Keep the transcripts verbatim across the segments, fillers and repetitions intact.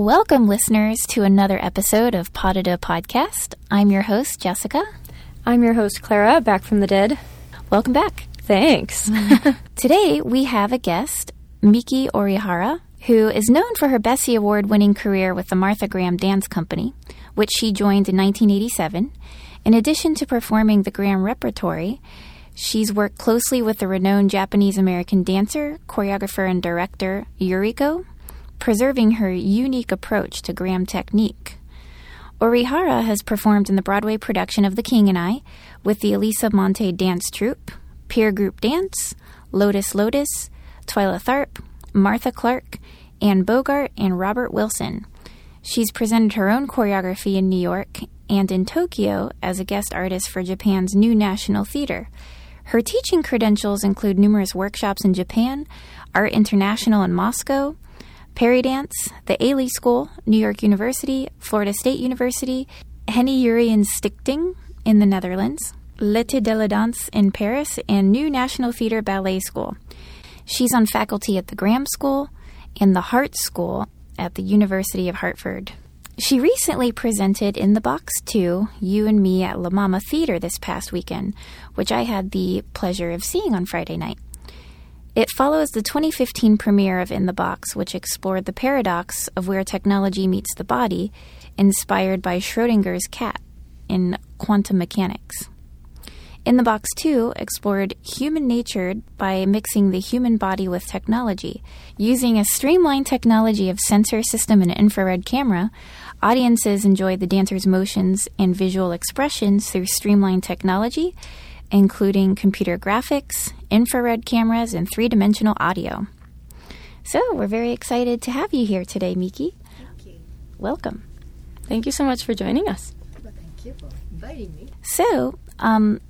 Welcome, listeners, to another episode of Pas de Deux Podcast. I'm your host, Jessica. I'm your host, Clara, back from the dead. Welcome back. Thanks. Today, we have a guest, Miki Orihara, who is known for her Bessie Award-winning career with the Martha Graham Dance Company, which she joined in nineteen eighty-seven. In addition to performing the Graham repertory, she's worked closely with the renowned Japanese-American dancer, choreographer, and director, Yuriko, preserving her unique approach to Graham technique. Orihara has performed in the Broadway production of The King and I with the Elisa Monte Dance Troupe, Peer Group Dance, Lotus Lotus, Twyla Tharp, Martha Clarke, Anne Bogart, and Robert Wilson. She's presented her own choreography in New York and in Tokyo as a guest artist for Japan's New National Theater. Her teaching credentials include numerous workshops in Japan, Art International in Moscow, Perry Dance, the Ailey School, New York University, Florida State University, Henny Urien Stichting in the Netherlands, L'Été de la Danse in Paris, and New National Theater Ballet School. She's on faculty at the Graham School and the Hart School at the University of Hartford. She recently presented In the Box two, You and Me at La Mama Theater this past weekend, which I had the pleasure of seeing on Friday night. It follows the twenty fifteen premiere of In the Box, which explored the paradox of where technology meets the body, inspired by Schrodinger's cat in quantum mechanics. In the Box two explored human nature by mixing the human body with technology. Using a streamlined technology of sensor system and infrared camera, audiences enjoyed the dancers' motions and visual expressions through streamlined technology, including computer graphics, infrared cameras, and three-dimensional audio. So we're very excited to have you here today, Miki. Thank you. Welcome. Thank you so much for joining us. Well, thank you for inviting me. So um,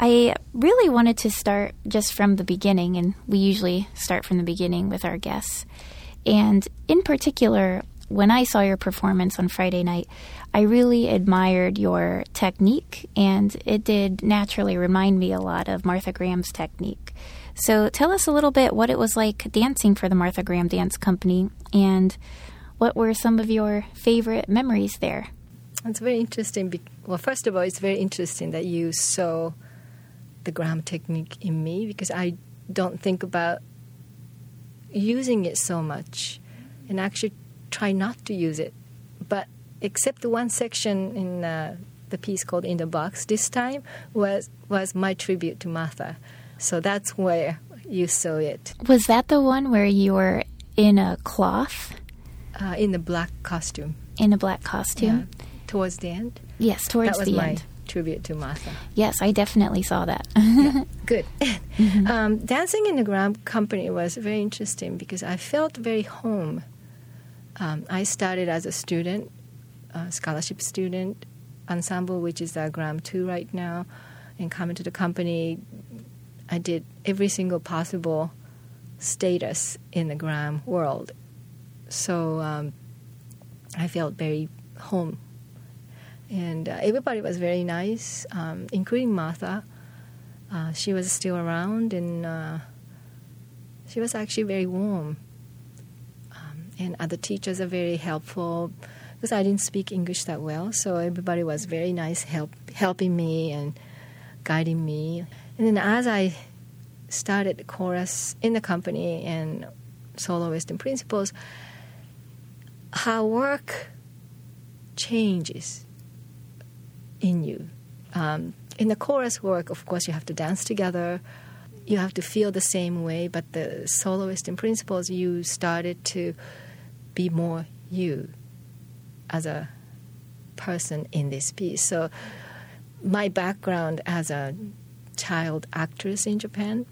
I really wanted to start just from the beginning, and we usually start from the beginning with our guests. And in particular, when I saw your performance on Friday night, I really admired your technique, and it did naturally remind me a lot of Martha Graham's technique. So tell us a little bit what it was like dancing for the Martha Graham Dance Company, and what were some of your favorite memories there? It's very interesting. Be- well, first of all, it's very interesting that you saw the Graham technique in me, because I don't think about using it so much, and actually try not to use it. But except the one section in uh, the piece called In the Box, this time was was my tribute to Martha. So that's where you saw it. Was that the one where you were in a cloth? Uh, in the black costume. In a black costume? Yeah. Towards the end? Yes, towards the end. That was my tribute to Martha. Yes, I definitely saw that. Yeah. Good. Mm-hmm. Um, dancing in the Graham Company was very interesting because I felt very home. Um, I started as a student. Uh, scholarship student ensemble, which is the Graham two right now, and coming to the company, I did every single possible status in the Graham world. So um, I felt very home. And uh, everybody was very nice, um, including Martha. Uh, she was still around, and uh, she was actually very warm. Um, and other teachers are very helpful, because I didn't speak English that well, so everybody was very nice, help, helping me and guiding me. And then as I started the chorus in the company and soloist and principals, her work changes in you. Um, in the chorus work, of course, you have to dance together. You have to feel the same way, but the soloist and principals, you started to be more you as a person in this piece. So my background as a child actress in Japan,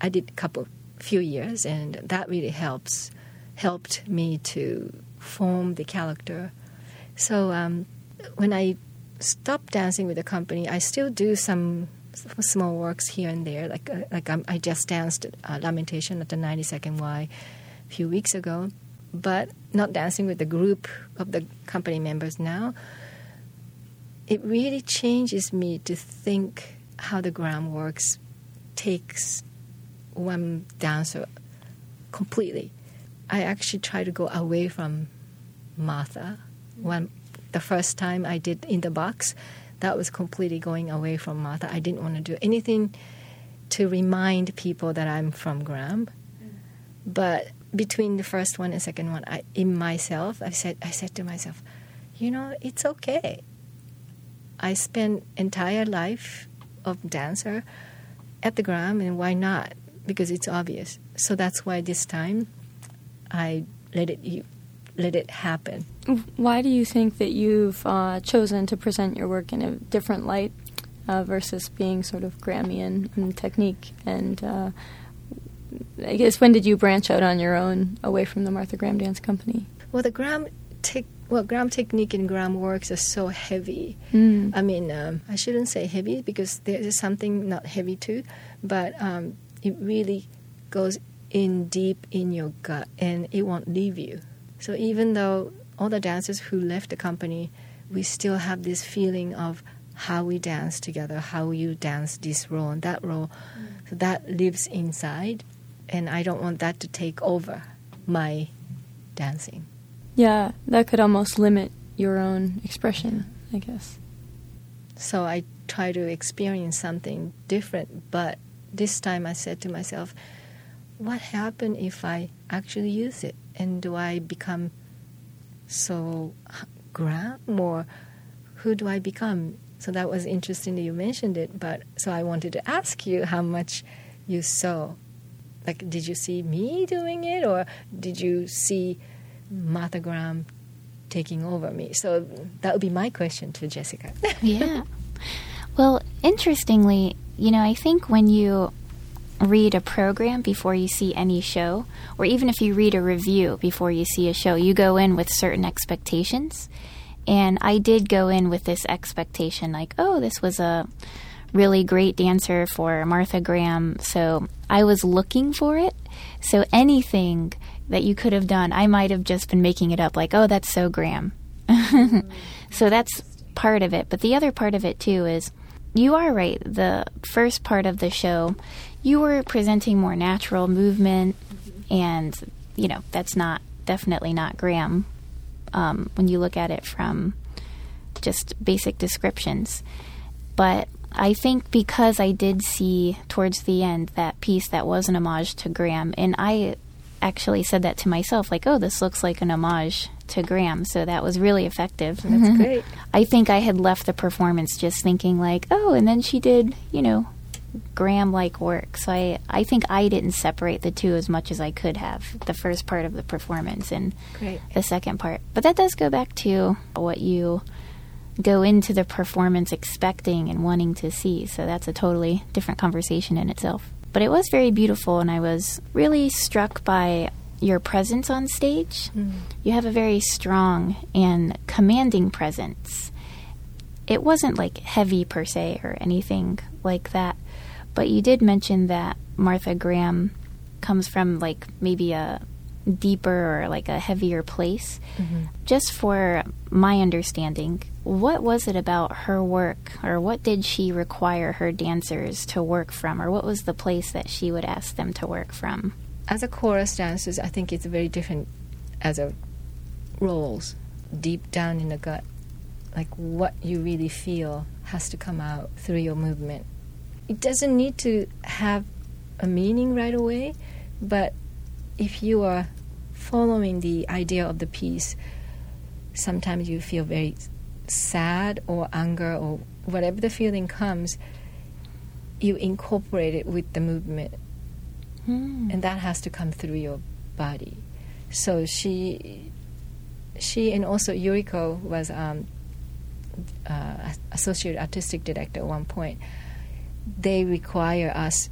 I did a couple, few years, and that really helps, helped me to form the character. So um, when I stopped dancing with the company, I still do some small works here and there. Like uh, like I'm, I just danced uh, Lamentation at the ninety-second Y a few weeks ago, but not dancing with the group of the company members now. It really changes me to think how the Graham works takes one dancer completely. I actually try to go away from Martha. When the first time I did In the Box, that was completely going away from Martha. I didn't want to do anything to remind people that I'm from Graham. But between the first one and second one, I, in myself, I said, I said to myself, you know, it's okay. I spent entire life of dancer at the Graham, and why not? Because it's obvious. So that's why this time I let it you, let it happen. Why do you think that you've uh, chosen to present your work in a different light uh, versus being sort of Grahamian in technique? And uh, I guess when did you branch out on your own away from the Martha Graham Dance Company? Well, the Graham te- well, Graham technique and Graham works are so heavy. Mm. I mean, um, I shouldn't say heavy because there is something not heavy too, but um, it really goes in deep in your gut and it won't leave you. So even though all the dancers who left the company, we still have this feeling of how we dance together, how you dance this role and that role. Mm. So that lives inside, and I don't want that to take over my dancing. Yeah, that could almost limit your own expression, I guess. So I try to experience something different, but this time I said to myself, what happens if I actually use it? And do I become so Graham, or who do I become? So that was interesting that you mentioned it, but so I wanted to ask you how much you saw. Like, did you see me doing it, or did you see Martha Graham taking over me? So that would be my question to Jessica. Yeah. Well, interestingly, you know, I think when you read a program before you see any show, or even if you read a review before you see a show, you go in with certain expectations. And I did go in with this expectation, like, oh, this was a really great dancer for Martha Graham. So I was looking for it. So anything that you could have done, I might have just been making it up, like, oh, that's so Graham. So that's part of it. But the other part of it, too, is you are right. The first part of the show, you were presenting more natural movement, mm-hmm. and, you know, that's not definitely not Graham um, when you look at it from just basic descriptions. But I think because I did see towards the end that piece that was an homage to Graham, and I actually said that to myself, like, oh, this looks like an homage to Graham, so that was really effective. That's great. I think I had left the performance just thinking, like, oh, and then she did, you know, Graham-like work. So I, I think I didn't separate the two as much as I could have, the first part of the performance and great. The second part. But that does go back to what you go into the performance expecting and wanting to see. So that's a totally different conversation in itself. But it was very beautiful, and I was really struck by your presence on stage. Mm. You have a very strong and commanding presence. It wasn't, like, heavy per se or anything like that, but you did mention that Martha Graham comes from, like, maybe a deeper or, like, a heavier place. Mm-hmm. Just for my understanding, what was it about her work, or what did she require her dancers to work from, or what was the place that she would ask them to work from? As a chorus dancers, I think it's very different as a roles, deep down in the gut. Like, what you really feel has to come out through your movement. It doesn't need to have a meaning right away, but if you are following the idea of the piece, sometimes you feel very sad or anger or whatever the feeling comes, you incorporate it with the movement. Mm. And that has to come through your body. So she, she and also Yuriko was um, uh, associate artistic director at one point. They require us,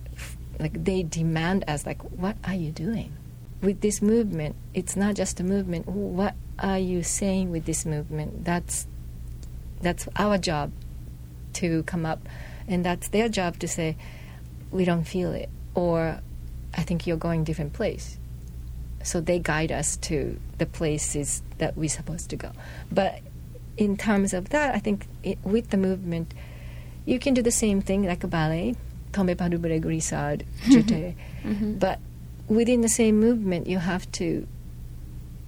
like, they demand us, like, what are you doing with this movement? It's not just a movement. What are you saying with this movement? That's that's our job to come up, and that's their job to say, we don't feel it, or I think you're going different place. So they guide us to the places that we're supposed to go. But in terms of that, I think it, with the movement, you can do the same thing like a ballet, tombe pas de deux, glissade, jeté. But within the same movement, you have to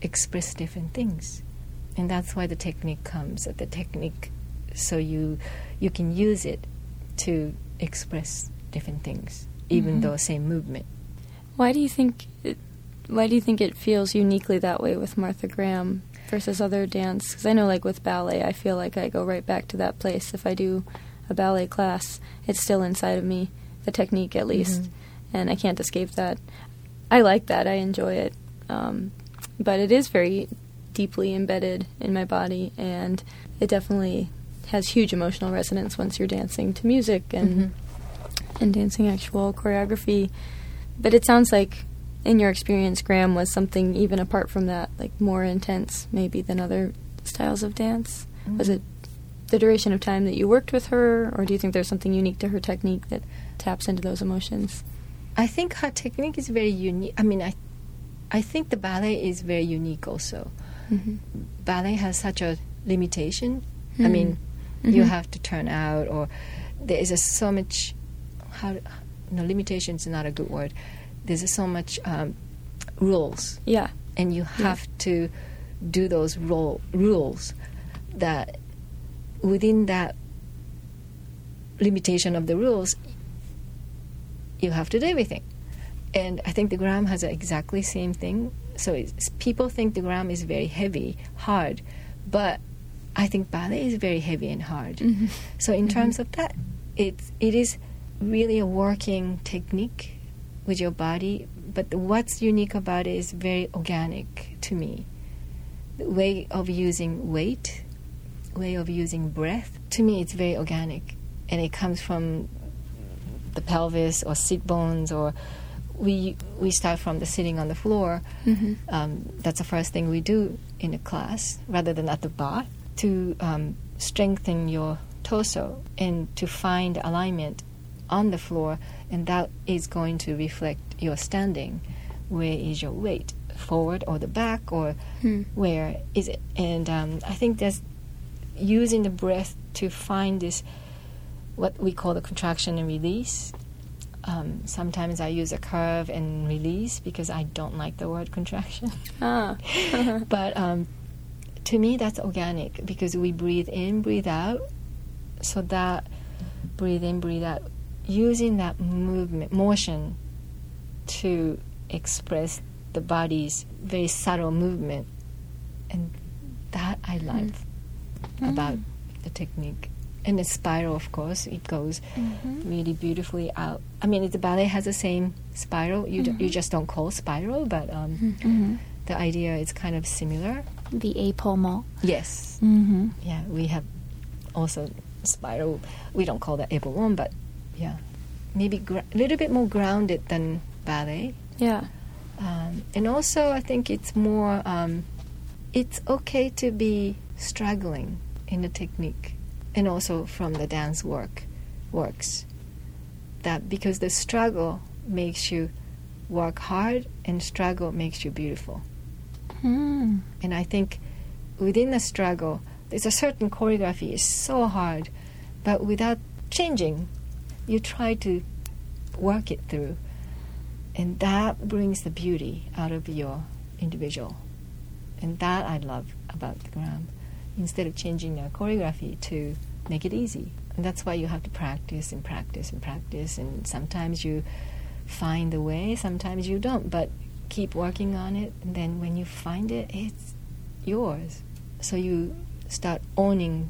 express different things. And that's why the technique comes, the technique, so you you can use it to express different things, even mm-hmm. though same movement. Why do you think it, why do you think it feels uniquely that way with Martha Graham versus other dance? Because I know, like, with ballet, I feel like I go right back to that place. If I do a ballet class, it's still inside of me, the technique at least, mm-hmm. and I can't escape that. I like that. I enjoy it. Um, but it is very deeply embedded in my body, and it definitely has huge emotional resonance once you're dancing to music and mm-hmm. and dancing actual choreography. But it sounds like, in your experience, Graham was something even apart from that, like more intense maybe than other styles of dance. Mm-hmm. Was it the duration of time that you worked with her, or do you think there's something unique to her technique that taps into those emotions? I think her technique is very unique. I mean, I, I think the ballet is very unique also. Mm-hmm. Ballet has such a limitation. Mm-hmm. I mean, mm-hmm. you have to turn out, or there is a, so much... How, no, limitation is not a good word. There's so much um, rules. Yeah. And you have yeah. to do those ro- rules that within that limitation of the rules, you have to do everything. And I think the Graham has exactly the same thing. So it's, people think the Graham is very heavy, hard, but I think ballet is very heavy and hard. Mm-hmm. So in mm-hmm. terms of that, it's, it is really a working technique with your body, but what's unique about it is very organic to me. The way of using weight, way of using breath, to me it's very organic, and it comes from the pelvis or sit bones, or we we start from the sitting on the floor. Mm-hmm. Um, that's the first thing we do in a class, rather than at the bar, to um, strengthen your torso and to find alignment on the floor, and that is going to reflect your standing. Where is your weight? Forward or the back, or hmm. where is it? And um, I think that's using the breath to find this, what we call the contraction and release. Um, sometimes I use a curve and release because I don't like the word contraction. Ah. But um, to me, that's organic, because we breathe in, breathe out. So that breathe in, breathe out, using that movement, motion, to express the body's very subtle movement. And that I like mm. about mm. the technique. And the spiral, of course, it goes mm-hmm. really beautifully out. I mean, the ballet has the same spiral. You mm-hmm. d- you just don't call it spiral, but um, mm-hmm. the idea is kind of similar. The épaulement. Yes. Mm-hmm. Yeah, we have also spiral. We don't call that épaulement, but yeah, maybe a gr- little bit more grounded than ballet. Yeah. Um, and also, I think it's more, um, it's okay to be struggling in the technique. And also from the dance work, works. That because the struggle makes you work hard, and struggle makes you beautiful. Mm. And I think within the struggle, there's a certain choreography, it's so hard, but without changing, you try to work it through. And that brings the beauty out of your individual. And that I love about the Graham. Instead of changing your choreography to make it easy. And that's why you have to practice and practice and practice. And sometimes you find the way, sometimes you don't. But keep working on it. And then when you find it, it's yours. So you start owning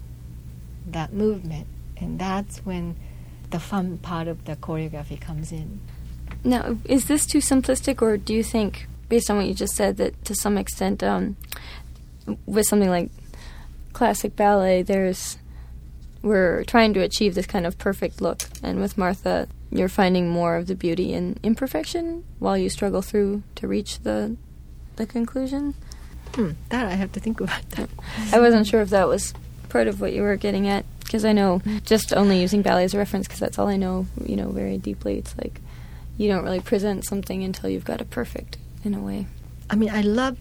that movement. And that's when the fun part of the choreography comes in. Now, is this too simplistic, or do you think, based on what you just said, that to some extent um, with something like classic ballet, there's we're trying to achieve this kind of perfect look, and with Martha, you're finding more of the beauty in imperfection while you struggle through to reach the the conclusion? Hmm, that I have to think about that. I wasn't sure if that was part of what you were getting at. Because I know, just only using ballet as a reference, because that's all I know, you know, very deeply. It's like you don't really present something until you've got it perfect, in a way. I mean, I love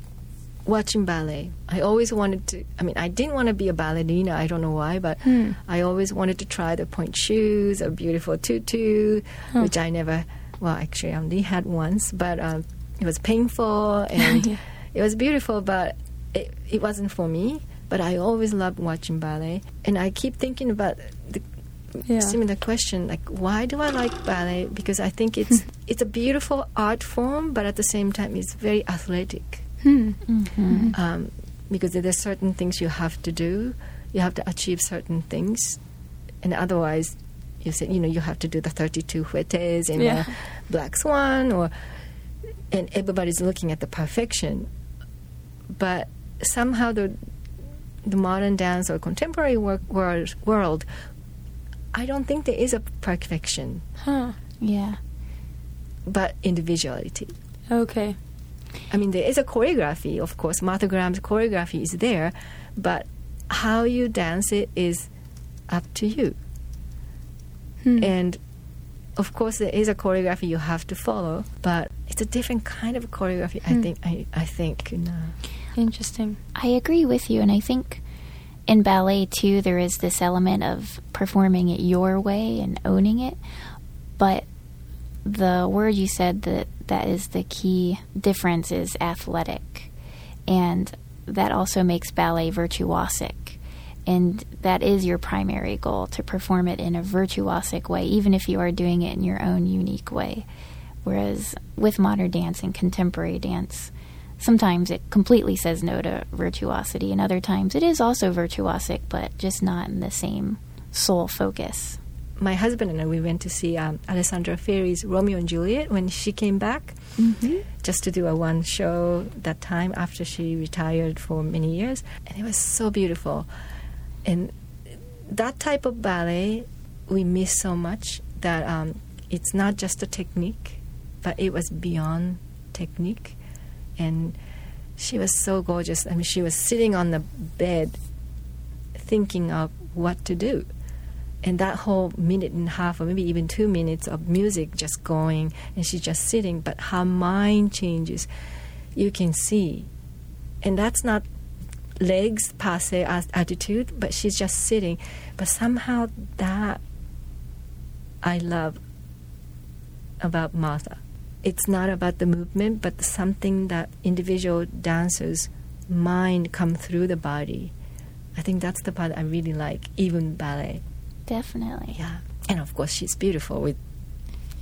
watching ballet. I always wanted to, I mean, I didn't want to be a ballerina, I don't know why, but hmm. I always wanted to try the pointe shoes, a beautiful tutu, huh. which I never, well, actually I only had once, but um, it was painful, and yeah. it was beautiful, but it, it wasn't for me. But I always loved watching ballet. And I keep thinking about the yeah. similar question, like, why do I like ballet? Because I think it's it's a beautiful art form, but at the same time, it's very athletic. Hmm. Mm-hmm. Um, because there's certain things you have to do. You have to achieve certain things. And otherwise, you say, you know, you have to do the thirty-two huetes in yeah. a black swan, or and everybody's looking at the perfection. But somehow the the modern dance or contemporary work, world, world, I don't think there is a perfection. Huh. Yeah. But individuality. Okay. I mean, there is a choreography, of course. Martha Graham's choreography is there, but how you dance it is up to you. Hmm. And, of course, there is a choreography you have to follow, but it's a different kind of choreography, hmm. I think. I, I think you know. Interesting. I agree with you, and I think in ballet, too, there is this element of performing it your way and owning it, but the word you said that that is the key difference is athletic, and that also makes ballet virtuosic, and that is your primary goal, to perform it in a virtuosic way, even if you are doing it in your own unique way. Whereas with modern dance and contemporary dance, sometimes it completely says no to virtuosity, and other times it is also virtuosic, but just not in the same sole focus. My husband and I, we went to see um, Alessandra Ferri's Romeo and Juliet when she came back, mm-hmm. just to do a one show that time after she retired for many years. And it was so beautiful. And that type of ballet, we miss so much that um, it's not just a technique, but it was beyond technique. And she was so gorgeous. I mean, she was sitting on the bed thinking of what to do. And that whole minute and a half, or maybe even two minutes of music just going, and she's just sitting, but her mind changes. You can see. And that's not legs, passe, attitude, but she's just sitting. But somehow that I love about Martha. It's not about the movement, but something that individual dancers' mind come through the body. I think that's the part I really like, even ballet. Definitely. Yeah. And of course, she's beautiful with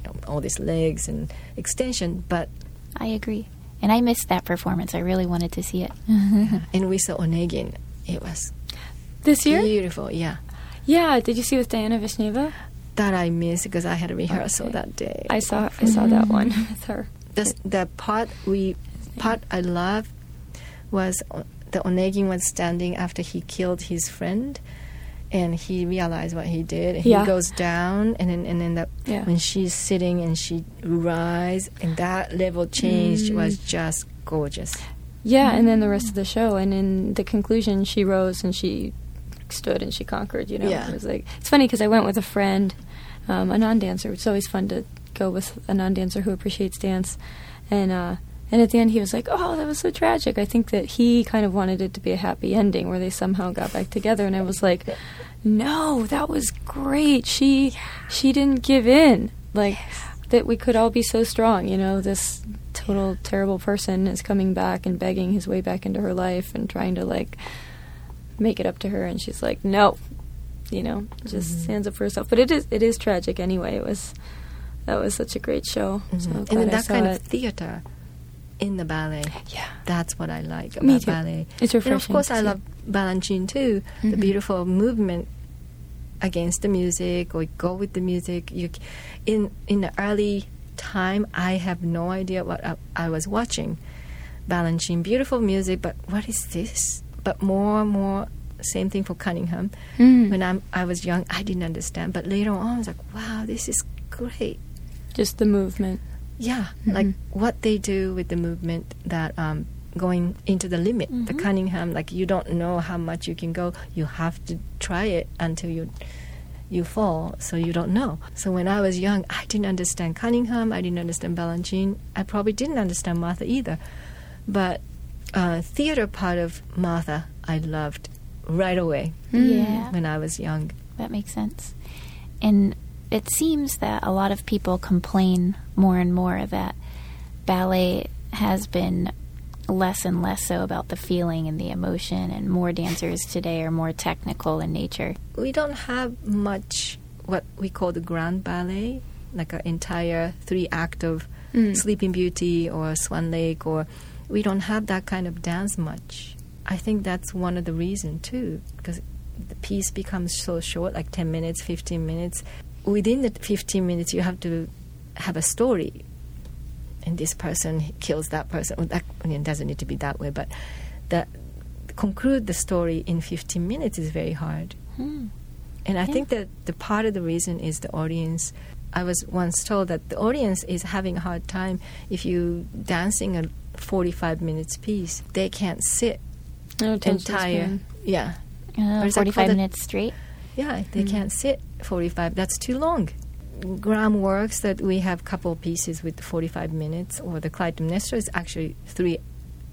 you know, all these legs and extension, but... I agree. And I missed that performance. I really wanted to see it. And we saw Onegin. It was... This year? Beautiful, yeah. Yeah. Did you see with Diana Vishneva? That I missed because I had a rehearsal okay. that day. I saw I saw mm-hmm. that one with her. The, the part, we, part I loved was the Onegin was standing after he killed his friend. And he realized what he did. And yeah. He goes down, and then and then that yeah. when she's sitting and she rises, and that level change mm. was just gorgeous. Yeah, mm. and then the rest of the show, and in the conclusion, she rose and she stood and she conquered. You know, yeah. It was like it's funny because I went with a friend, um, a non-dancer. It's always fun to go with a non-dancer who appreciates dance, and. Uh, And at the end, he was like, oh, that was so tragic. I think that he kind of wanted it to be a happy ending where they somehow got back together. And I was like, no, that was great. She she didn't give in. Like, yes. that we could all be so strong. You know, this total yeah. terrible person is coming back and begging his way back into her life and trying to, like, make it up to her. And she's like, no, you know, just mm-hmm. stands up for herself. But it is it is tragic anyway. It was That was such a great show. Mm-hmm. So I'm glad and that I saw kind it. Of theater. In the ballet. Yeah. That's what I like about Me too. ballet. It's refreshing. And of course, I love Balanchine too, mm-hmm. the beautiful movement against the music or go with the music. You, in, in the early time, I have no idea what I, I was watching. Balanchine, beautiful music, but what is this? But more and more, same thing for Cunningham. Mm. When I'm, I was young, I didn't understand. But later on, I was like, wow, this is great. Just the movement. Yeah, mm-hmm. like what they do with the movement that um, going into the limit, mm-hmm. the Cunningham, like you don't know how much you can go. You have to try it until you you fall, so you don't know. So when I was young, I didn't understand Cunningham. I didn't understand Balanchine. I probably didn't understand Martha either. But uh, theater part of Martha I loved right away mm. yeah. when I was young. That makes sense. And it seems that a lot of people complain more and more that ballet has been less and less so about the feeling and the emotion, and more dancers today are more technical in nature. We don't have much what we call the grand ballet, like an entire three-act of mm. Sleeping Beauty or Swan Lake, or we don't have that kind of dance much. I think that's one of the reasons, too, because the piece becomes so short, like ten minutes, fifteen minutes. Within the fifteen minutes, you have to have a story. And this person kills that person. Well, that, I mean, it doesn't need to be that way, but that conclude the story in fifteen minutes is very hard. Hmm. And I yeah. think that the part of the reason is the audience. I was once told that the audience is having a hard time if you're dancing a forty-five minutes piece. They can't sit oh, entire. Yeah. Uh, forty-five minutes straight? Yeah, they mm. can't sit forty-five. That's too long. Graham works that we have a couple pieces with forty-five minutes, or the Clytemnestra is actually three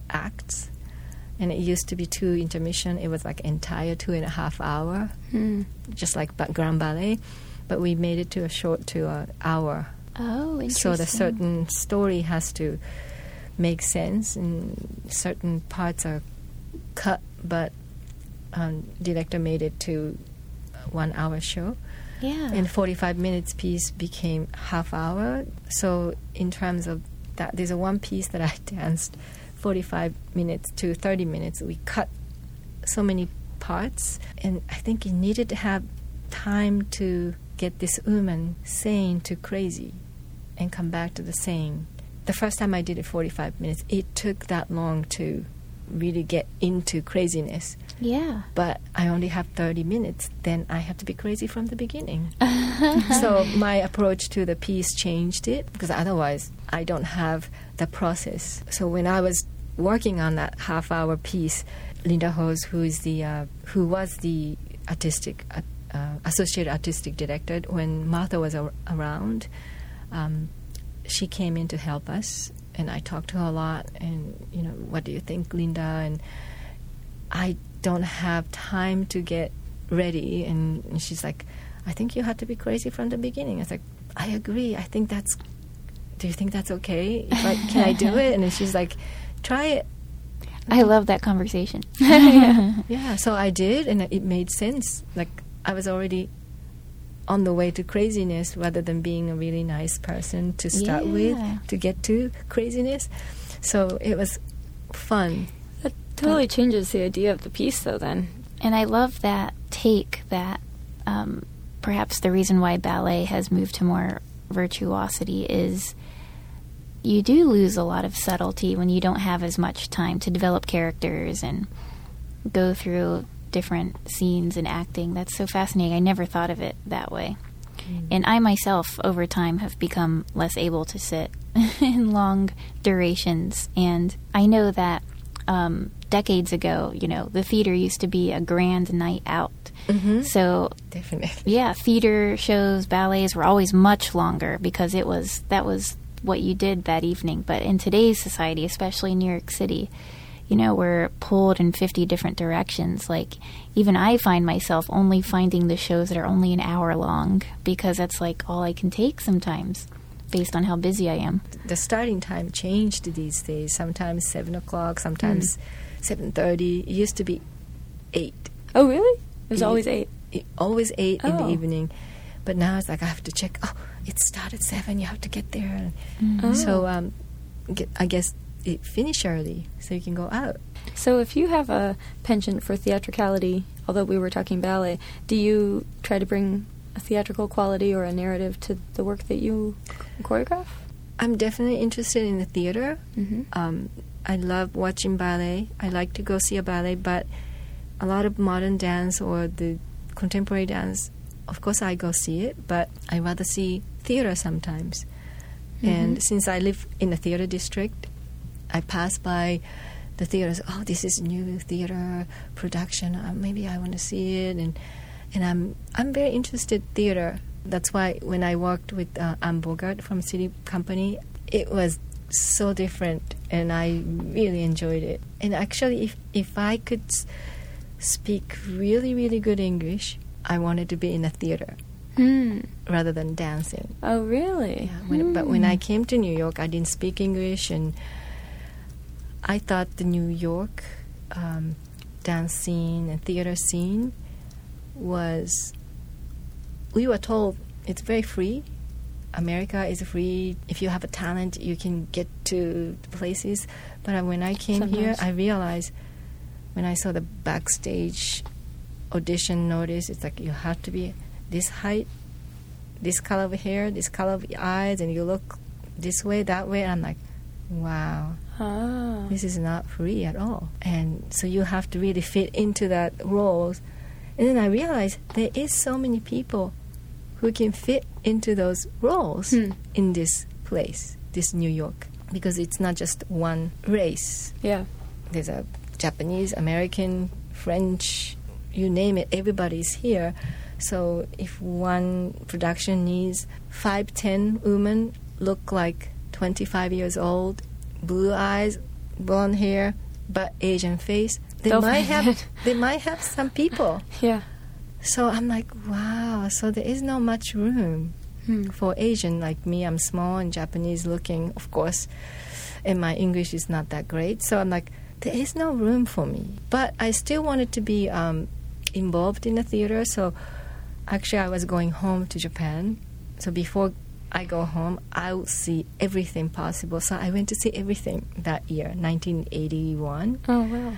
acts. And it used to be two intermission. It was like entire two and a half hour, mm. just like Graham Ballet. But we made it to a short to an hour. Oh, interesting. So the certain story has to make sense, and certain parts are cut, but um, director made it to one hour show. Yeah. And forty-five minutes piece became half hour. So in terms of that, there's a one piece that I danced forty-five minutes to thirty minutes. We cut so many parts, and I think it needed to have time to get this woman sane to crazy and come back to the sane. The first time I did it forty-five minutes, it took that long to really get into craziness. Yeah. But I only have thirty minutes, then I have to be crazy from the beginning. So my approach to the piece changed it, because otherwise I don't have the process. So when I was working on that half-hour piece, Linda Hose, who is the uh, who was the artistic uh, uh, associate artistic director when Martha was ar- around, um, she came in to help us, and I talked to her a lot. And you know, what do you think, Linda? And I don't have time to get ready. And, and she's like, I think you have to be crazy from the beginning. I was like, I agree. I think that's, do you think that's okay? If I, can I do it? And then she's like, try it. I love that conversation. yeah. yeah, so I did, and it made sense. Like, I was already on the way to craziness rather than being a really nice person to start yeah. with, to get to craziness. So it was fun. That totally changes the idea of the piece, though, then. And I love that take that... Um, perhaps the reason why ballet has moved to more virtuosity is you do lose a lot of subtlety when you don't have as much time to develop characters and go through different scenes and acting. That's so fascinating. I never thought of it that way. Mm. And I myself, over time, have become less able to sit in long durations. And I know that um, decades ago, you know, the theater used to be a grand night out. Mm-hmm. So, definitely. Yeah, theater shows, ballets were always much longer because it was that was what you did that evening. But in today's society, especially in New York City, you know, we're pulled in fifty different directions. Like, even I find myself only finding the shows that are only an hour long because that's like all I can take sometimes based on how busy I am. The starting time changed these days. Sometimes seven o'clock, sometimes mm. seven thirty. It used to be eight. Oh, really? It was always eight. It, always eight oh. in the evening. But now it's like I have to check. Oh, it started seven. You have to get there. Mm-hmm. Oh. So um, get, I guess it finished early so you can go out. So if you have a penchant for theatricality, although we were talking ballet, do you try to bring a theatrical quality or a narrative to the work that you choreograph? I'm definitely interested in the theater. Mm-hmm. Um, I love watching ballet. I like to go see a ballet, but... a lot of modern dance or the contemporary dance, of course I go see it, but I rather see theater sometimes. Mm-hmm. And since I live in a theater district, I pass by the theaters. Oh, this is new theater production. Uh, maybe I want to see it. And and I'm I'm very interested in theater. That's why when I worked with uh, Anne Bogart from City Company, it was so different, and I really enjoyed it. And actually, if if I could... speak really, really good English, I wanted to be in a theater mm. rather than dancing. Oh, really? Yeah, when, mm. But when I came to New York, I didn't speak English, and I thought the New York um, dance scene and theater scene was, we were told it's very free. America is free. If you have a talent, you can get to places. But when I came Sometimes. here, I realized when I saw the backstage audition notice, it's like you have to be this height, this color of hair, this color of eyes, and you look this way, that way. And I'm like, wow, ah. this is not free at all. And so you have to really fit into that role. And then I realized there is so many people who can fit into those roles hmm. in this place, this New York, because it's not just one race. Yeah. There's a Japanese, American, French, you name it, everybody's here. So if one production needs five, ten women look like twenty-five years old, blue eyes, blonde hair, but Asian face, they They'll might have it. they might have some people. Yeah. So I'm like, wow, so there is not much room hmm. for Asian like me. I'm small and Japanese looking, of course, and my English is not that great. So I'm like, there is no room for me. But I still wanted to be um, involved in the theater. So actually I was going home to Japan. So before I go home, I will see everything possible. So I went to see everything that year, nineteen eighty-one. Oh, wow.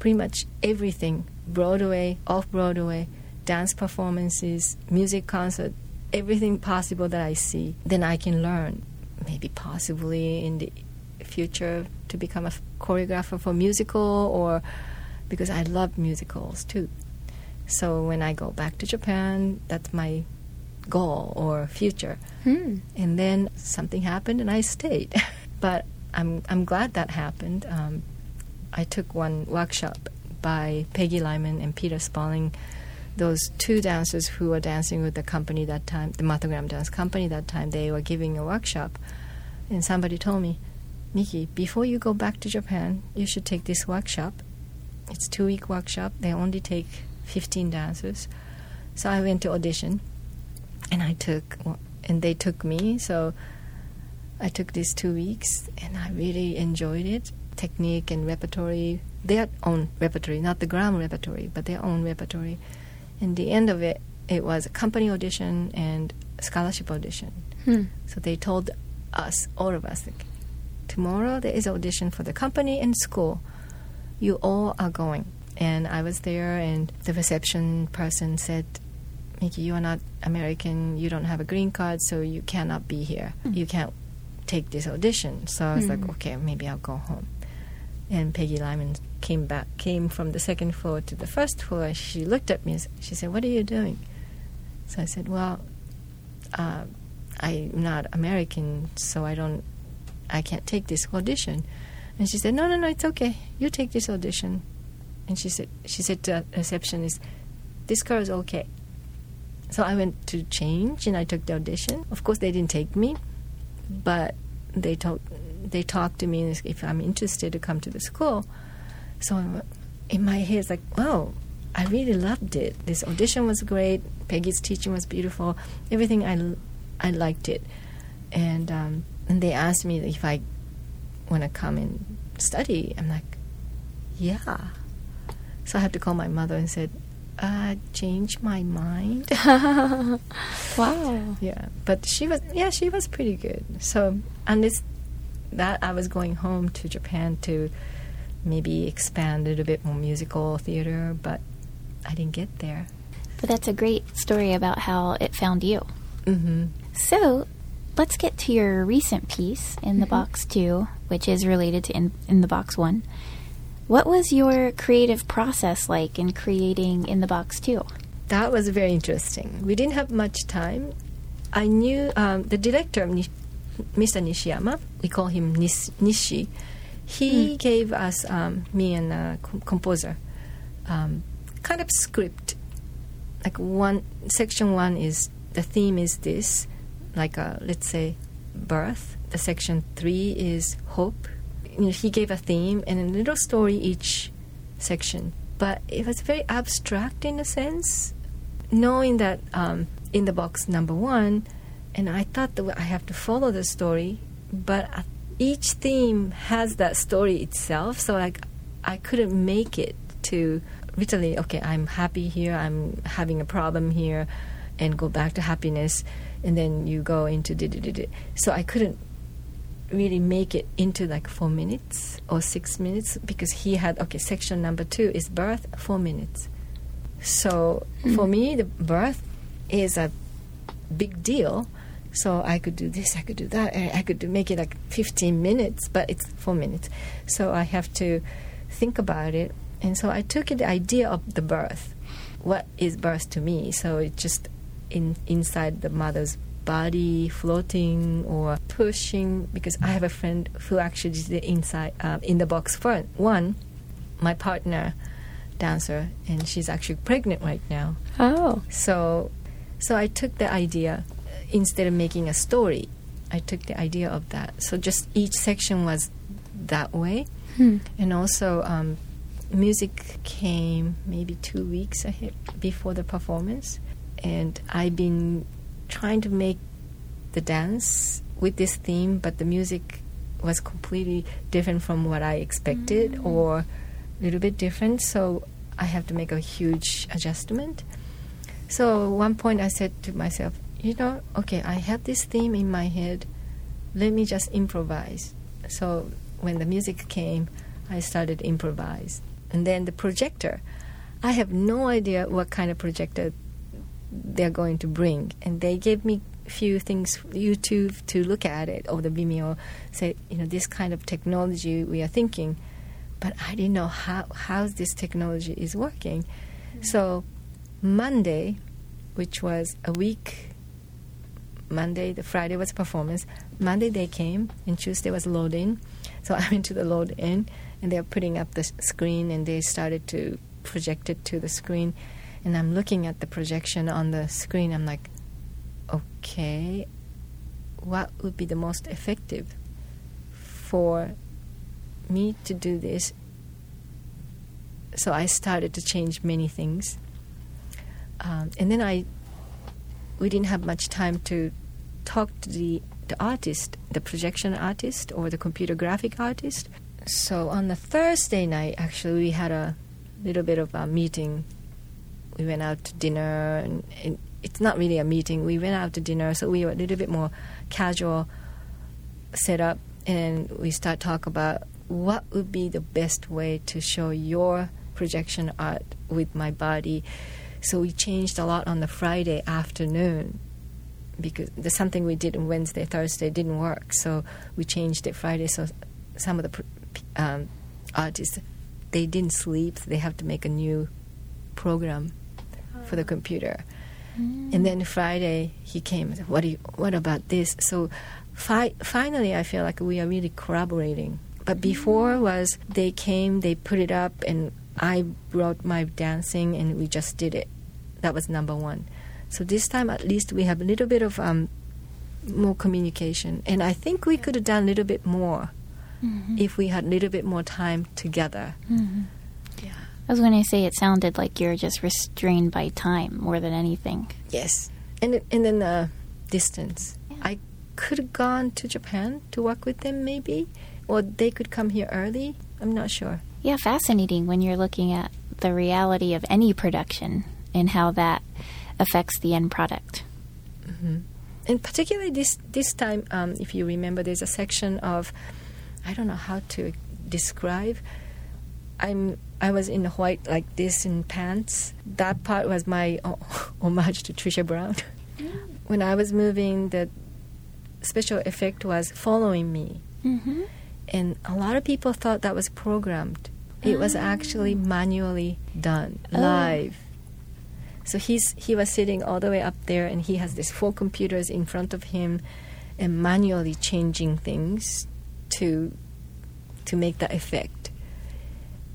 Pretty much everything, Broadway, off-Broadway, dance performances, music concert, everything possible that I see, then I can learn. Maybe possibly in the future to become a choreographer for musical, or because I love musicals too. So when I go back to Japan, that's my goal or future. Hmm. And then something happened and I stayed. But I'm I'm glad that happened. Um, I took one workshop by Peggy Lyman and Peter Spaulding, those two dancers who were dancing with the company that time, the Martha Graham Dance Company that time. They were giving a workshop, and somebody told me, Miki, before you go back to Japan, you should take this workshop. It's a two-week workshop. They only take fifteen dancers. So I went to audition, and I took, and they took me. So I took these two weeks, and I really enjoyed it. Technique and repertory, their own repertory, not the Graham repertory, but their own repertory. And the end of it, it was a company audition and scholarship audition. Hmm. So they told us, all of us, like, tomorrow there is audition for the company and school. You all are going. And I was there, and the reception person said, Miki, you are not American. You don't have a green card, so you cannot be here. Hmm. You can't take this audition. So I was hmm. like, okay, maybe I'll go home. And Peggy Lyman came back, came from the second floor to the first floor. She looked at me and she said, what are you doing? So I said, well, uh, I'm not American, so I don't, I can't take this audition. And she said, no, no, no, it's okay. You take this audition. And she said, she said to the receptionist, this girl is okay. So I went to change and I took the audition. Of course, they didn't take me, but they told They talked to me if I'm interested to come to the school. So in my head, it's like, wow, I really loved it. This audition was great. Peggy's teaching was beautiful. Everything, I, I liked it. And um, and they asked me if I want to come and study. I'm like, yeah. So I had to call my mother and said, uh, change my mind. Wow. Yeah, but she was, yeah, she was pretty good. So, and this. That I was going home to Japan to maybe expand a little bit more musical theater, but I didn't get there. But that's a great story about how it found you. Mm-hmm. So let's get to your recent piece, In the mm-hmm. Box two, which is related to in, in the Box one. What was your creative process like in creating In the Box two? That was very interesting. We didn't have much time. I knew um, the director, Mister Nishiyama, we call him Nish- Nishi, he mm. gave us, um, me and a com- composer, um, kind of script. Like one, section one is, the theme is this, like a, let's say, birth. The section three is hope. You know, he gave a theme and a little story each section. But it was very abstract in a sense, knowing that um, in the box number one, and I thought that I have to follow the story, but each theme has that story itself, so like I couldn't make it to literally, okay, I'm happy here, I'm having a problem here, and go back to happiness, and then you go into da-da-da-da. So I couldn't really make it into like four minutes or six minutes because he had, okay, section number two is birth, four minutes. So mm. for me, the birth is a big deal. So I could do this, I could do that, I could do, make it like fifteen minutes, but it's four minutes. So I have to think about it. And so I took the idea of the birth. What is birth to me? So it's just in, inside the mother's body, floating or pushing. Because I have a friend who actually did inside uh, in the box front one, my partner dancer, and she's actually pregnant right now. Oh, so so I took the idea instead of making a story. I took the idea of that. So just each section was that way, hmm. and also. Um, Music came maybe two weeks ahead before the performance, and I've been trying to make the dance with this theme, but the music was completely different from what I expected, mm-hmm. or a little bit different, so I have to make a huge adjustment. So at one point I said to myself, you know, okay, I have this theme in my head, let me just improvise. So when the music came, I started to improvise. And then the projector, I have no idea what kind of projector they're going to bring. And they gave me a few things, YouTube, to look at it, or the Vimeo, say, you know, this kind of technology we are thinking. But I didn't know how, how this technology is working. Mm-hmm. So Monday, which was a week, Monday, the Friday was performance. Monday they came, and Tuesday was load-in. So I went to the load-in, and they're putting up the screen, and they started to project it to the screen. And I'm looking at the projection on the screen. I'm like, okay, what would be the most effective for me to do this? So I started to change many things. Um, and then I, we didn't have much time to talk to the, the artist, the projection artist or the computer graphic artist. So on the Thursday night, actually, we had a little bit of a meeting. We went out to dinner, and, and it's not really a meeting. We went out to dinner, so we were a little bit more casual setup, and we start talk about what would be the best way to show your projection art with my body. So we changed a lot on the Friday afternoon because there's something we did on Wednesday, Thursday didn't work. So we changed it Friday, so some of the um, artists, they didn't sleep. So they have to make a new program for the computer. Mm. And then Friday, he came and said, what, do you, what about this? So fi- finally, I feel like we are really collaborating. But before was they came, they put it up, and I brought my dancing, and we just did it. That was number one. So this time, at least, we have a little bit of um, more communication. And I think we could have done a little bit more. Mm-hmm. If we had a little bit more time together. Mm-hmm. Yeah. I was going to say it sounded like you're just restrained by time more than anything. Yes. And and then the distance. Yeah. I could have gone to Japan to work with them maybe, or they could come here early. I'm not sure. Yeah, fascinating when you're looking at the reality of any production and how that affects the end product. Mm-hmm. And particularly this, this time, um, if you remember, there's a section of... I don't know how to describe. I'm. I was in white like this in pants. That part was my homage to Trisha Brown. Yeah. When I was moving, the special effect was following me, mm-hmm. and a lot of people thought that was programmed. It oh. was actually manually done live. Oh. So he's he was sitting all the way up there, and he has these four computers in front of him, and manually changing things. to to make that effect.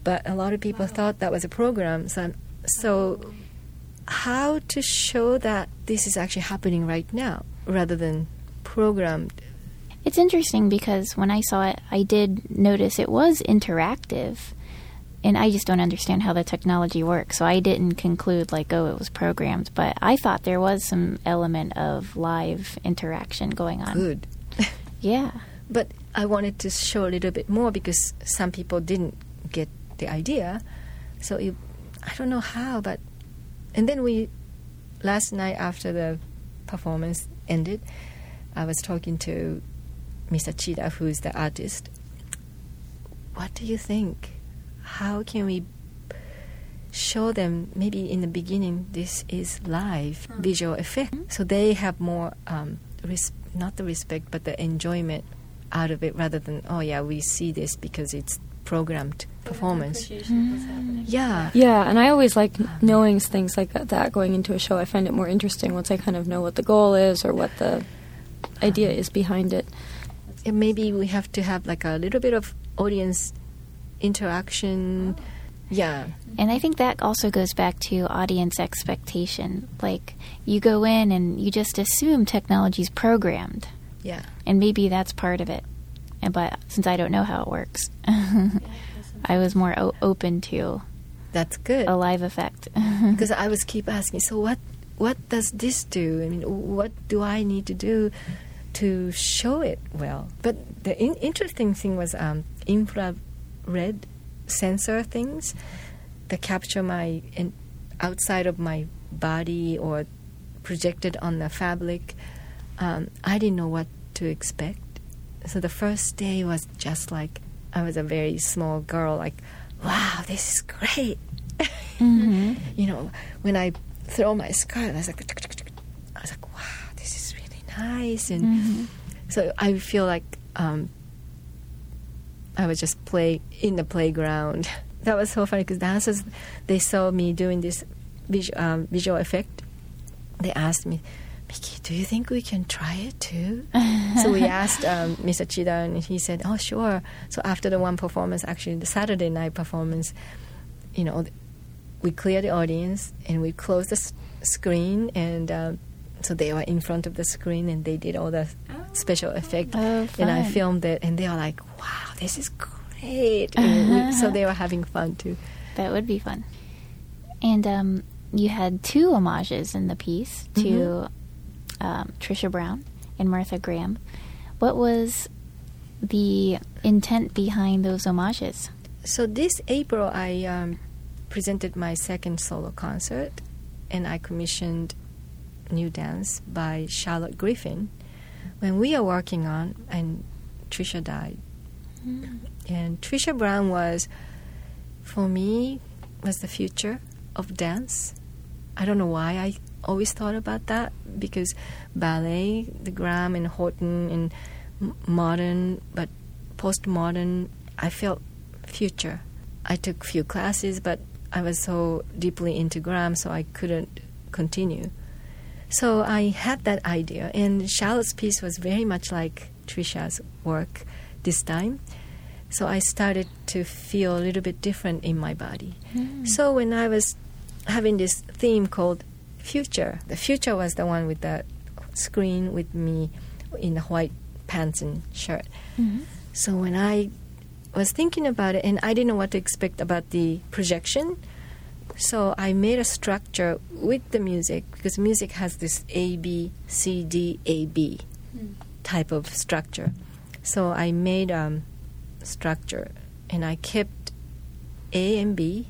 But a lot of people wow. thought that was a program. So, so how to show that this is actually happening right now rather than programmed? It's interesting because when I saw it, I did notice it was interactive, and I just don't understand how the technology works. So I didn't conclude like, oh, it was programmed. But I thought there was some element of live interaction going on. Good. Yeah. But I wanted to show a little bit more because some people didn't get the idea. So it, I don't know how, but... And then we, last night after the performance ended, I was talking to Miss Achida, who is the artist. What do you think? How can we show them, maybe in the beginning, this is live mm. visual effect. Mm-hmm. So they have more, um, res- not the respect, but the enjoyment out of it rather than, oh, yeah, we see this because it's programmed performance. Mm. Yeah. Yeah, and I always like knowing things like that, that going into a show. I find it more interesting once I kind of know what the goal is or what the idea is behind it. And maybe we have to have like a little bit of audience interaction. Oh. Yeah. And I think that also goes back to audience expectation. Like, you go in and you just assume technology's programmed. Yeah. And maybe that's part of it. And but since I don't know how it works, I was more o- open to that's good a live effect. Because I was keep asking, so what what does this do? I mean, what do I need to do to show it well? But the in- interesting thing was um, infrared sensor things that capture my in- outside of my body or projected on the fabric. Um, I didn't know what to expect. So the first day was just like, I was a very small girl, like, wow, this is great. Mm-hmm. You know, when I throw my skirt, I was like, I was like, wow, this is really nice. And mm-hmm. so I feel like um, I was just play in the playground. That was so funny because dancers, they saw me doing this visual, um, visual effect. They asked me, Miki, do you think we can try it too? So we asked um, Mister Chida, and he said, oh, sure. So after the one performance, actually the Saturday night performance, you know, we cleared the audience and we closed the s- screen. And um, so they were in front of the screen and they did all the oh, special effect. Oh, and I filmed it and they were like, wow, this is great. And we, so they were having fun too. That would be fun. And um, you had two homages in the piece to... Mm-hmm. Um, Trisha Brown and Martha Graham. What was the intent behind those homages? So this April, I um, presented my second solo concert, and I commissioned New Dance by Charlotte Griffin. When we are working on, and Trisha died. Mm. And Trisha Brown was, for me, was the future of dance. I don't know why I always thought about that, because ballet, the Graham and Horton and m- modern, but postmodern, I felt future. I took few classes, but I was so deeply into Graham, so I couldn't continue. So I had that idea, and Charlotte's piece was very much like Trisha's work this time. So I started to feel a little bit different in my body. Mm. So when I was having this theme called Future. The future was the one with the screen with me in the white pants and shirt. Mm-hmm. So when I was thinking about it, and I didn't know what to expect about the projection, so I made a structure with the music, because music has this A, B, C, D, A, B mm. type of structure. So I made a um, structure, and I kept A and B,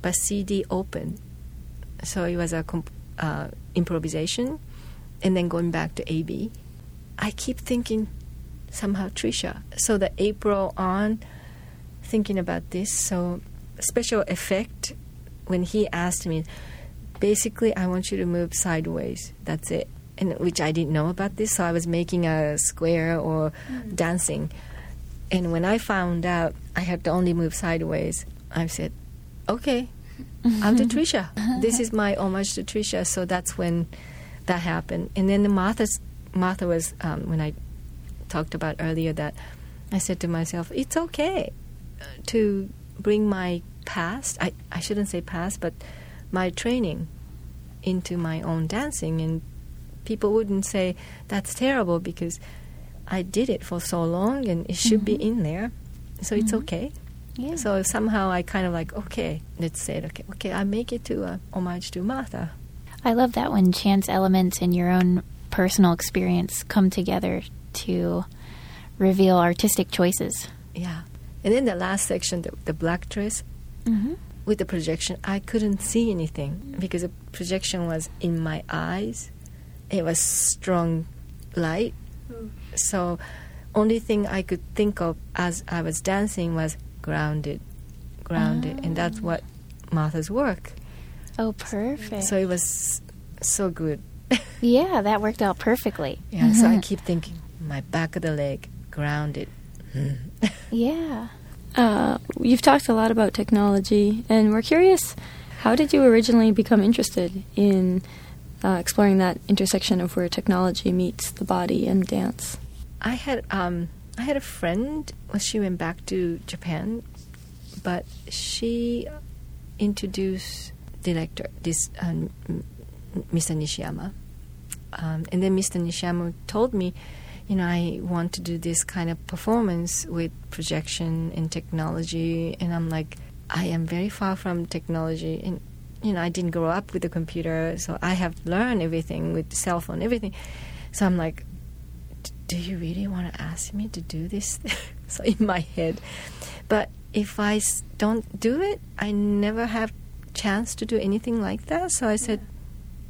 but C, D open. So it was a comp- Uh, improvisation, and then going back to A B. I keep thinking somehow Trisha. So the April on, thinking about this. So special effect, when he asked me, basically, I want you to move sideways. That's it. And which I didn't know about this, so I was making a square or mm. dancing. And when I found out I had to only move sideways, I said, okay. After Trisha. This is my homage to Trisha. So that's when that happened. And then the Martha's, Martha was, um, when I talked about earlier that, I said to myself, it's okay to bring my past, I, I shouldn't say past, but my training into my own dancing. And people wouldn't say, that's terrible, because I did it for so long and it should mm-hmm. be in there. So mm-hmm. it's okay. Yeah. So somehow I kind of like, okay, let's say it, okay, okay, I make it to a homage to Martha. I love that when chance elements and your own personal experience come together to reveal artistic choices. Yeah. And then the last section, the, the black dress, mm-hmm. with the projection, I couldn't see anything because the projection was in my eyes. It was strong light. Mm. So only thing I could think of as I was dancing was grounded, grounded. Oh. And that's what Martha's work. Oh, perfect. So it was so good. Yeah, that worked out perfectly. Yeah, mm-hmm. So I keep thinking, my back of the leg, grounded. Yeah. Uh, you've talked a lot about technology, and we're curious, how did you originally become interested in uh, exploring that intersection of where technology meets the body and dance? I had um, I had a friend when she went back to Japan, but she introduced director this um, Mister Nishiyama, um, and then Mister Nishiyama told me, you know, I want to do this kind of performance with projection and technology. And I'm like, I am very far from technology. And, you know, I didn't grow up with a computer, so I have learned everything with cell phone, everything. So I'm like, do you really want to ask me to do this? So in my head. But if I don't do it, I never have chance to do anything like that. So I said,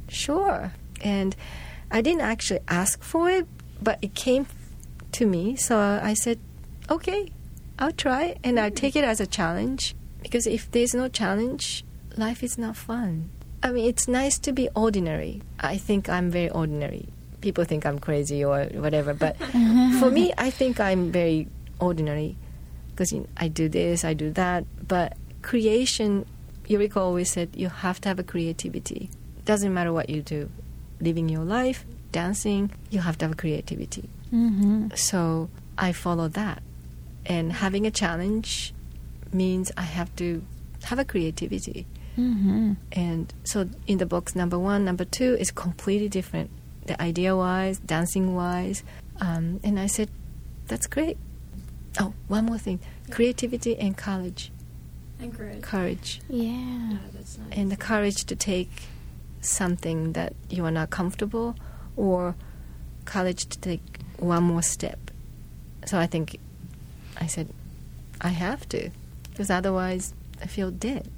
sure. And I didn't actually ask for it, but it came to me, so I said, okay, I'll try, and I take it as a challenge, because if there's no challenge, life is not fun. I mean, it's nice to be ordinary. I think I'm very ordinary. People think I'm crazy or whatever, but for me, I think I'm very ordinary, because you know, I do this, I do that, but creation, Yuriko always said, you have to have a creativity. Doesn't matter what you do, living your life, dancing, you have to have creativity. Mm-hmm. So I follow that. And having a challenge means I have to have a creativity. Mm-hmm. And so in the box, number one, number two is completely different, the idea-wise, dancing-wise. Um, and I said, that's great. Oh, one more thing. Yeah. Creativity and courage. And courage. Courage. Yeah. No, that's nice. And the courage to take something that you are not comfortable, or courage to take one more step. So I think I said, I have to, because otherwise I feel dead.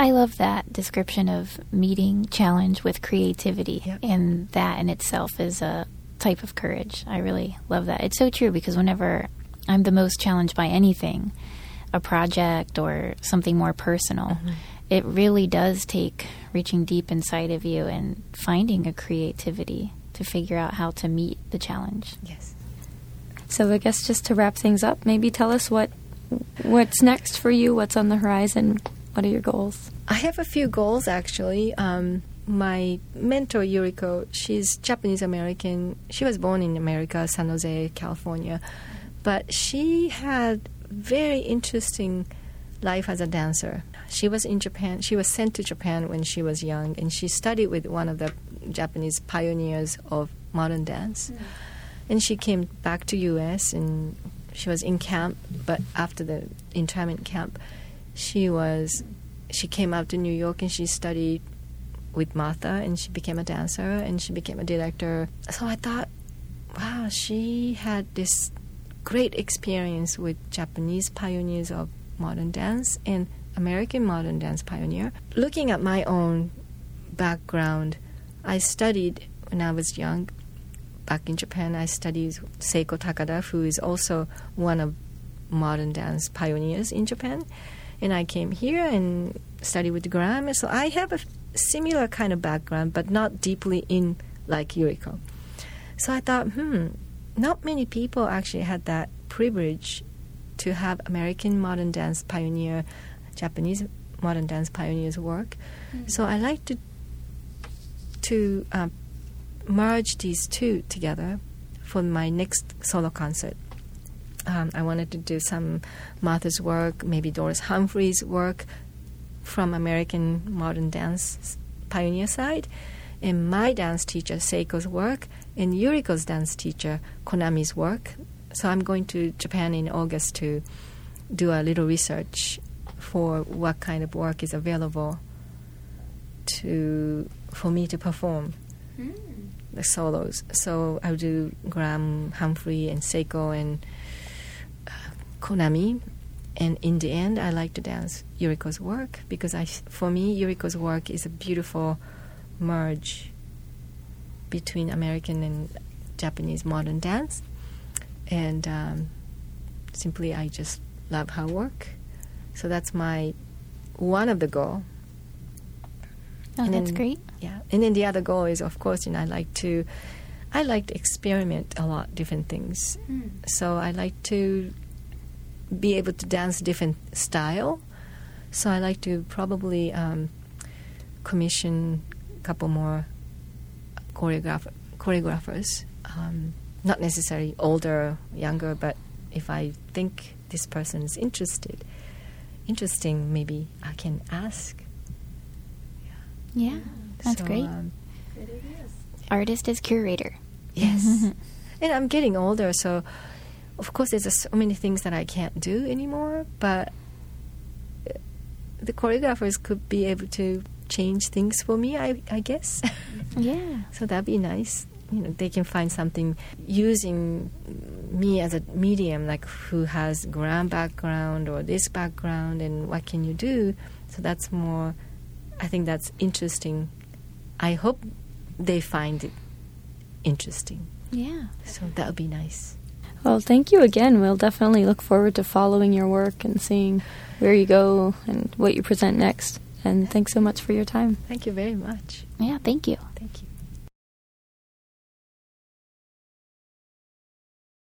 I love that description of meeting challenge with creativity, yep. And that in itself is a type of courage. I really love that. It's so true, because whenever I'm the most challenged by anything, a project or something more personal, mm-hmm. it really does take reaching deep inside of you and finding a creativity to figure out how to meet the challenge. Yes. So I guess just to wrap things up, maybe tell us what what's next for you, what's on the horizon, what are your goals? I have a few goals, actually. Um, my mentor, Yuriko, she's Japanese-American. She was born in America, San Jose, California. But she had very interesting life as a dancer. She was in Japan. She was sent to Japan when she was young, and she studied with one of the Japanese pioneers of modern dance. Mm. And she came back to U S, and she was in camp, but after the internment camp, she was she came out to New York, and she studied with Martha, and she became a dancer, and she became a director. So I thought, wow, she had this great experience with Japanese pioneers of modern dance and American modern dance pioneer. Looking at my own background, I studied when I was young. Back in Japan, I studied Seiko Takada, who is also one of modern dance pioneers in Japan. And I came here and studied with Graham. So I have a similar kind of background, but not deeply in like Yuriko. So I thought, hmm, not many people actually had that privilege to have American modern dance pioneer, Japanese modern dance pioneers work. Mm-hmm. So I like to to um, merge these two together for my next solo concert. Um, I wanted to do some Martha's work, maybe Doris Humphrey's work from American modern dance pioneer side, and my dance teacher, Seiko's work, and Yuriko's dance teacher, Konami's work. So I'm going to Japan in August to do a little research for what kind of work is available to for me to perform. Mm. the solos. So I would do Graham, Humphrey, and Seiko, and uh, Konami. And in the end, I like to dance Yuriko's work because I, for me, Yuriko's work is a beautiful merge between American and Japanese modern dance. And um, simply, I just love her work. So that's my one of the goal. Oh, and that's then, great. Yeah, and then the other goal is, of course, you know, I like to, I like to experiment a lot different things. Mm. So I like to be able to dance different style. So I like to probably um, commission a couple more choreograph- choreographers. Um, not necessarily older, younger, but if I think this person is interested, interesting, maybe I can ask. Yeah, yeah that's so, great. Um, Good ideas. Artist as curator. Yes. And I'm getting older, so of course, there's so many things that I can't do anymore, but the choreographers could be able to change things for me, I, I guess. Yeah. So that'd be nice. You know, they can find something using me as a medium, like who has Graham background or this background, and what can you do? So that's more, I think that's interesting. I hope they find it interesting. Yeah. So that would be nice. Well, thank you again. We'll definitely look forward to following your work and seeing where you go and what you present next. And thanks so much for your time. Thank you very much. Yeah, thank you. Thank you.